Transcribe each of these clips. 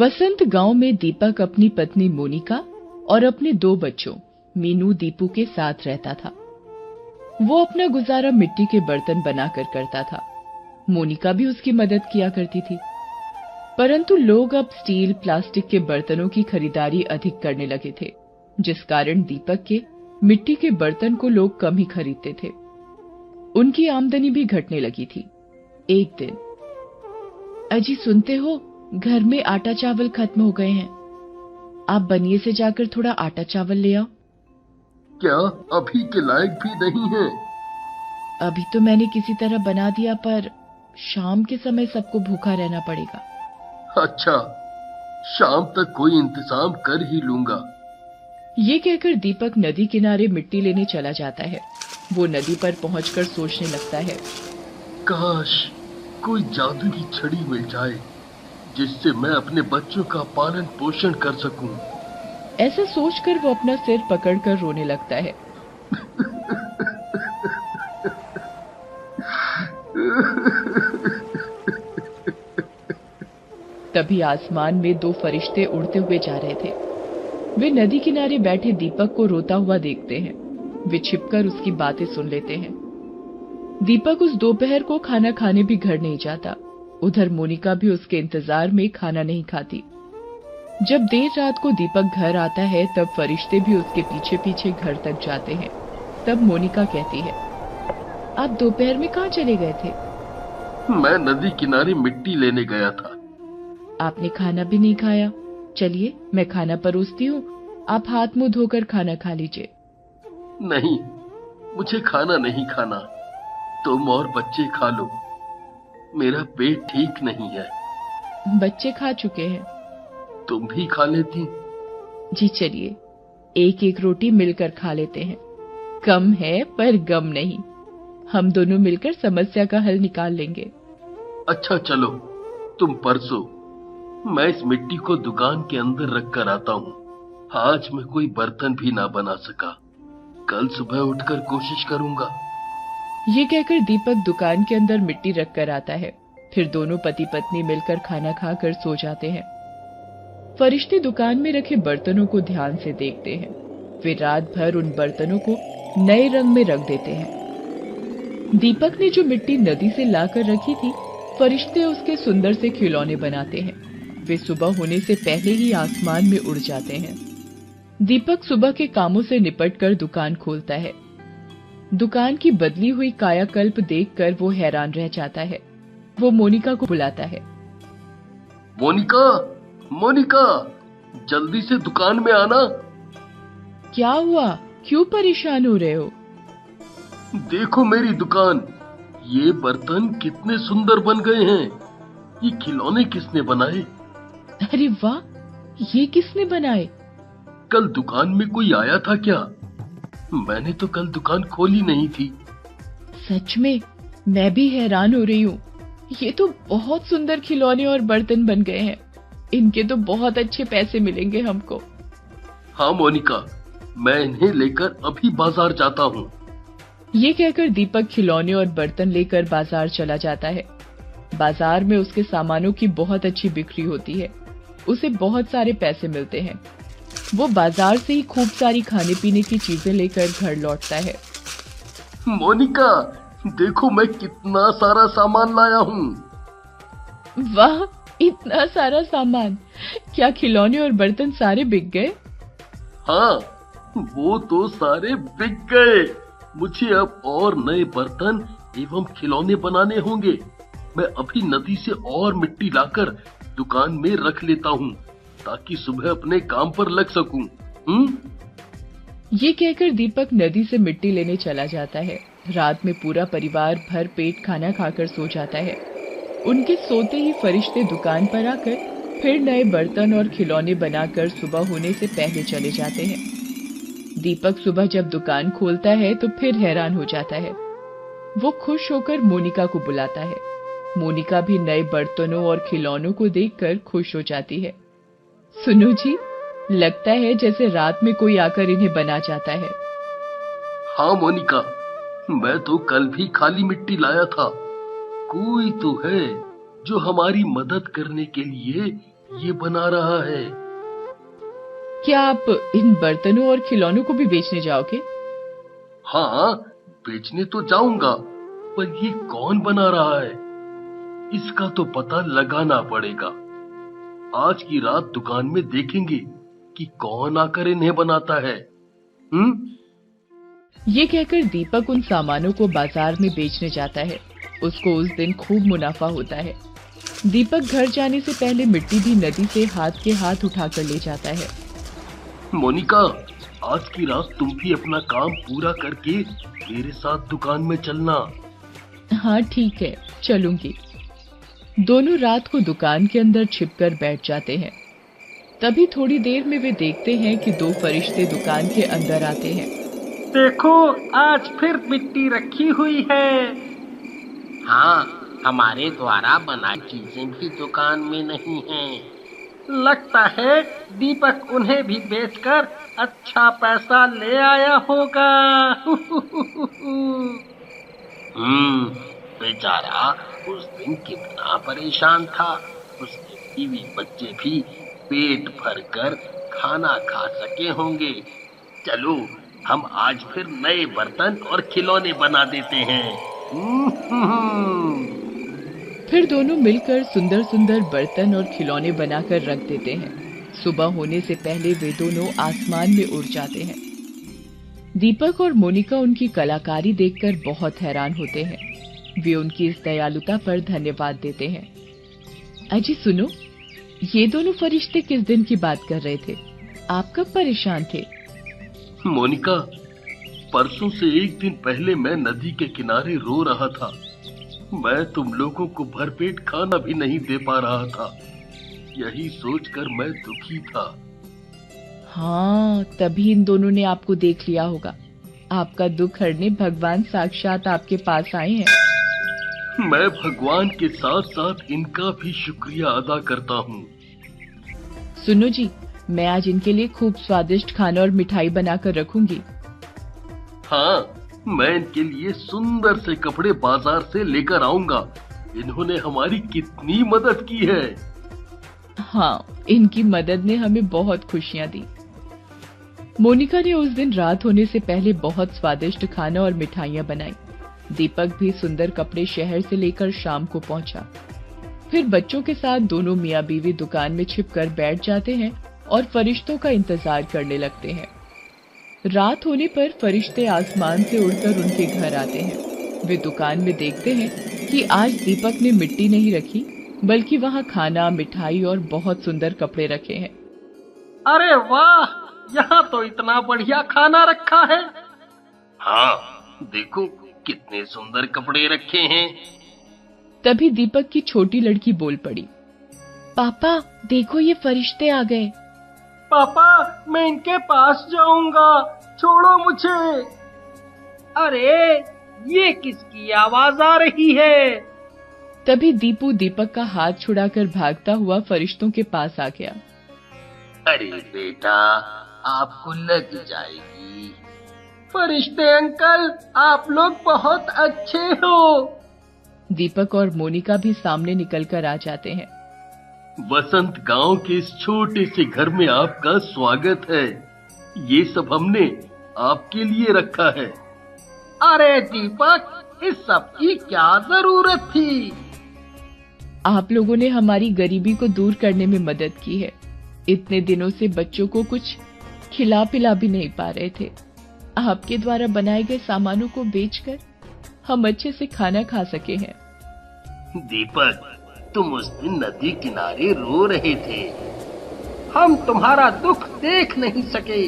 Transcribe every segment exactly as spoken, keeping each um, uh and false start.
वसंत गांव में दीपक अपनी पत्नी मोनिका और अपने दो बच्चों मीनू दीपू के साथ रहता था। वो अपना गुजारा मिट्टी के बर्तन बनाकर करता था। मोनिका भी उसकी मदद किया करती थी, परंतु लोग अब स्टील प्लास्टिक के बर्तनों की खरीदारी अधिक करने लगे थे, जिस कारण दीपक के मिट्टी के बर्तन को लोग कम ही खरीदते थे। उनकी आमदनी भी घटने लगी थी। एक दिन, अजी सुनते हो, घर में आटा चावल खत्म हो गए हैं, आप बनिए से जाकर थोड़ा आटा चावल ले आओ। क्या अभी के लायक भी नहीं है? अभी तो मैंने किसी तरह बना दिया, पर शाम के समय सबको भूखा रहना पड़ेगा। अच्छा, शाम तक कोई इंतजाम कर ही लूंगा। ये कहकर दीपक नदी किनारे मिट्टी लेने चला जाता है। वो नदी पर पहुंचकर सोचने लगता है, काश कोई जादू की छड़ी मिल जाए जिससे मैं अपने बच्चों का पालन पोषण कर सकूं। ऐसा सोचकर वो अपना सिर पकड़कर रोने लगता है। तभी आसमान में दो फरिश्ते उड़ते हुए जा रहे थे। वे नदी किनारे बैठे दीपक को रोता हुआ देखते हैं। वे छिपकर उसकी बातें सुन लेते हैं। दीपक उस दोपहर को खाना खाने भी घर नहीं जाता। उधर मोनिका भी उसके इंतजार में खाना नहीं खाती। जब देर रात को दीपक घर आता है, तब फरिश्ते भी उसके पीछे पीछे घर तक जाते हैं। तब मोनिका कहती है, आप दोपहर में कहाँ चले गए थे? मैं नदी किनारे मिट्टी लेने गया था। आपने खाना भी नहीं खाया? चलिए मैं खाना परोसती हूँ, आप हाथ मुंह धोकर खाना खा लीजिए। नहीं, मुझे खाना नहीं खाना, तुम और बच्चे खा लो, मेरा पेट ठीक नहीं है। बच्चे खा चुके हैं। तुम भी खा लेती? जी चलिए, एक एक रोटी मिलकर खा लेते हैं, कम है पर गम नहीं। हम दोनों मिलकर समस्या का हल निकाल लेंगे। अच्छा चलो, तुम परसों, मैं इस मिट्टी को दुकान के अंदर रख कर आता हूँ। आज मैं कोई बर्तन भी ना बना सका, कल सुबह उठकर कोशिश करूँगा। ये कहकर दीपक दुकान के अंदर मिट्टी रखकर आता है। फिर दोनों पति पत्नी मिलकर खाना खाकर सो जाते हैं। फरिश्ते दुकान में रखे बर्तनों को ध्यान से देखते हैं। वे रात भर उन बर्तनों को नए रंग में रख देते हैं। दीपक ने जो मिट्टी नदी से लाकर रखी थी, फरिश्ते उसके सुंदर से खिलौने बनाते हैं। वे सुबह होने से पहले ही आसमान में उड़ जाते हैं। दीपक सुबह के कामों से निपट कर दुकान खोलता है। दुकान की बदली हुई कायाकल्प देखकर वो हैरान रह जाता है। वो मोनिका को बुलाता है। मोनिका, मोनिका, जल्दी से दुकान में आना। क्या हुआ, क्यों परेशान हो रहे हो? देखो मेरी दुकान, ये बर्तन कितने सुंदर बन गए हैं। ये खिलौने किसने बनाए? अरे वाह, ये किसने बनाए? कल दुकान में कोई आया था क्या? मैंने तो कल दुकान खोली नहीं थी। सच में, मैं भी हैरान हो रही हूँ। ये तो बहुत सुंदर खिलौने और बर्तन बन गए हैं। इनके तो बहुत अच्छे पैसे मिलेंगे हमको। हाँ मोनिका, मैं इन्हें लेकर अभी बाजार जाता हूँ। ये कहकर दीपक खिलौने और बर्तन लेकर बाजार चला जाता है। बाजार में उसके सामानों की बहुत अच्छी बिक्री होती है। उसे बहुत सारे पैसे मिलते हैं। वो बाजार से ही खूब सारी खाने पीने की चीजें लेकर घर लौटता है। मोनिका, देखो मैं कितना सारा सामान लाया हूँ। वाह, इतना सारा सामान! क्या खिलौने और बर्तन सारे बिक गए? हाँ, वो तो सारे बिक गए। मुझे अब और नए बर्तन एवं खिलौने बनाने होंगे। मैं अभी नदी से और मिट्टी लाकर दुकान में रख लेता हूँ, ताकि सुबह अपने काम पर लग सकूं। हम्म? ये कहकर दीपक नदी से मिट्टी लेने चला जाता है। रात में पूरा परिवार भर पेट खाना खाकर सो जाता है। उनके सोते ही फरिश्ते दुकान पर आकर फिर नए बर्तन और खिलौने बनाकर सुबह होने से पहले चले जाते हैं। दीपक सुबह जब दुकान खोलता है तो फिर हैरान हो जाता है। वो खुश होकर मोनिका को बुलाता है। मोनिका भी नए बर्तनों और खिलौनों को देखकर खुश हो जाती है। सुनो जी, लगता है जैसे रात में कोई आकर इन्हें बना जाता है। हाँ मोनिका, मैं तो कल भी खाली मिट्टी लाया था। कोई तो है जो हमारी मदद करने के लिए ये बना रहा है। क्या आप इन बर्तनों और खिलौनों को भी बेचने जाओगे? हाँ, बेचने तो जाऊंगा, पर ये कौन बना रहा है इसका तो पता लगाना पड़ेगा। आज की रात दुकान में देखेंगे कि कौन आकर इन्हें बनाता है। हम्म? ये कहकर दीपक उन सामानों को बाजार में बेचने जाता है। उसको उस दिन खूब मुनाफा होता है। दीपक घर जाने से पहले मिट्टी भी नदी से हाथ के हाथ उठाकर ले जाता है। मोनिका, आज की रात तुम भी अपना काम पूरा करके मेरे साथ दुकान में चलना। हाँ ठीक है, चलूंगी। दोनों रात को दुकान के अंदर छिपकर बैठ जाते हैं। तभी थोड़ी देर में वे देखते हैं कि दो फरिश्ते दुकान के अंदर आते हैं। देखो, आज फिर मिट्टी रखी हुई है। हाँ, हमारे द्वारा बनाई चीजें भी दुकान में नहीं हैं। लगता है दीपक उन्हें भी बेचकर अच्छा पैसा ले आया होगा। हम्म, बेचारा उस दिन कितना परेशान था। उसके बीवी बच्चे भी पेट भरकर खाना खा सके होंगे। चलो, हम आज फिर नए बर्तन और खिलौने बना देते हैं। फिर दोनों मिलकर सुंदर सुंदर बर्तन और खिलौने बनाकर रख देते हैं। सुबह होने से पहले वे दोनों आसमान में उड़ जाते हैं। दीपक और मोनिका उनकी कलाकारी देखकर बहुत हैरान होते हैं। वे उनकी इस दयालुता पर धन्यवाद देते हैं। अजी सुनो, ये दोनों फरिश्ते किस दिन की बात कर रहे थे? आप कब परेशान थे? मोनिका, परसों से एक दिन पहले मैं नदी के किनारे रो रहा था। मैं तुम लोगों को भरपेट खाना भी नहीं दे पा रहा था। यही सोचकर मैं दुखी था। हाँ, तभी इन दोनों ने आपको देख लिया होगा। आपका दुख हरने भगवान साक्षात आपके पास आए हैं। मैं भगवान के साथ साथ इनका भी शुक्रिया अदा करता हूँ। सुनो जी, मैं आज इनके लिए खूब स्वादिष्ट खाना और मिठाई बनाकर रखूंगी। हाँ, मैं इनके लिए सुंदर से कपड़े बाजार से लेकर आऊंगा। इन्होंने हमारी कितनी मदद की है। हाँ, इनकी मदद ने हमें बहुत खुशियाँ दी। मोनिका ने उस दिन रात होने से पहले बहुत स्वादिष्ट खाना और मिठाइयाँ बनाई। दीपक भी सुंदर कपड़े शहर से लेकर शाम को पहुंचा। फिर बच्चों के साथ दोनों मियाँ बीवी दुकान में छिपकर बैठ जाते हैं और फरिश्तों का इंतजार करने लगते हैं। रात होने पर फरिश्ते आसमान से उड़कर उनके घर आते हैं। वे दुकान में देखते हैं कि आज दीपक ने मिट्टी नहीं रखी, बल्कि वहाँ खाना, मिठाई और बहुत सुंदर कपड़े रखे हैं। अरे वाह, यहाँ तो इतना बढ़िया खाना रखा है। हाँ, देखो कितने सुंदर कपड़े रखे हैं। तभी दीपक की छोटी लड़की बोल पड़ी, पापा देखो ये फरिश्ते आ गए। पापा, मैं इनके पास जाऊंगा, छोड़ो मुझे। अरे, ये किसकी आवाज आ रही है? तभी दीपू दीपक का हाथ छुड़ाकर भागता हुआ फरिश्तों के पास आ गया। अरे बेटा, आपको लग जाएगी। फरिश्ते अंकल, आप लोग बहुत अच्छे हो। दीपक और मोनिका भी सामने निकलकर आ जाते हैं। बसंत गांव के इस छोटे से घर में आपका स्वागत है। ये सब हमने आपके लिए रखा है। अरे दीपक, इस सब की क्या जरूरत थी? आप लोगों ने हमारी गरीबी को दूर करने में मदद की है। इतने दिनों से बच्चों को कुछ खिला पिला भी नहीं पा रहे थे। आपके द्वारा बनाए गए सामानों को बेचकर हम अच्छे से खाना खा सके हैं। दीपक, तुम उस दिन नदी किनारे रो रहे थे। हम तुम्हारा दुख देख नहीं सके,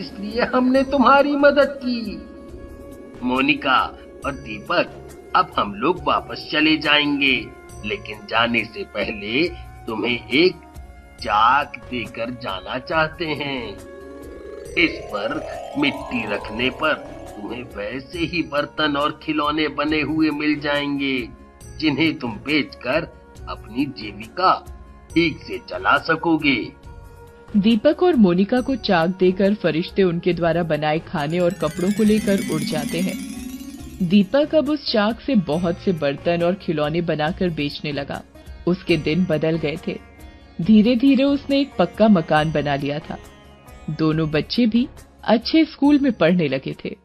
इसलिए हमने तुम्हारी मदद की। मोनिका और दीपक, अब हम लोग वापस चले जाएंगे, लेकिन जाने से पहले तुम्हें एक चाक देकर जाना चाहते हैं। इस पर मिट्टी रखने पर तुम्हें वैसे ही बर्तन और खिलौने बने हुए मिल जाएंगे, जिन्हें तुम बेचकर अपनी जीविका ठीक से चला सकोगे। दीपक और मोनिका को चाक देकर फरिश्ते उनके द्वारा बनाए खाने और कपड़ों को लेकर उड़ जाते हैं। दीपक अब उस चाक से बहुत से बर्तन और खिलौने बनाकर बेचने लगा। उसके दिन बदल गए थे। धीरे धीरे उसने एक पक्का मकान बना लिया था। दोनों बच्चे भी अच्छे स्कूल में पढ़ने लगे थे।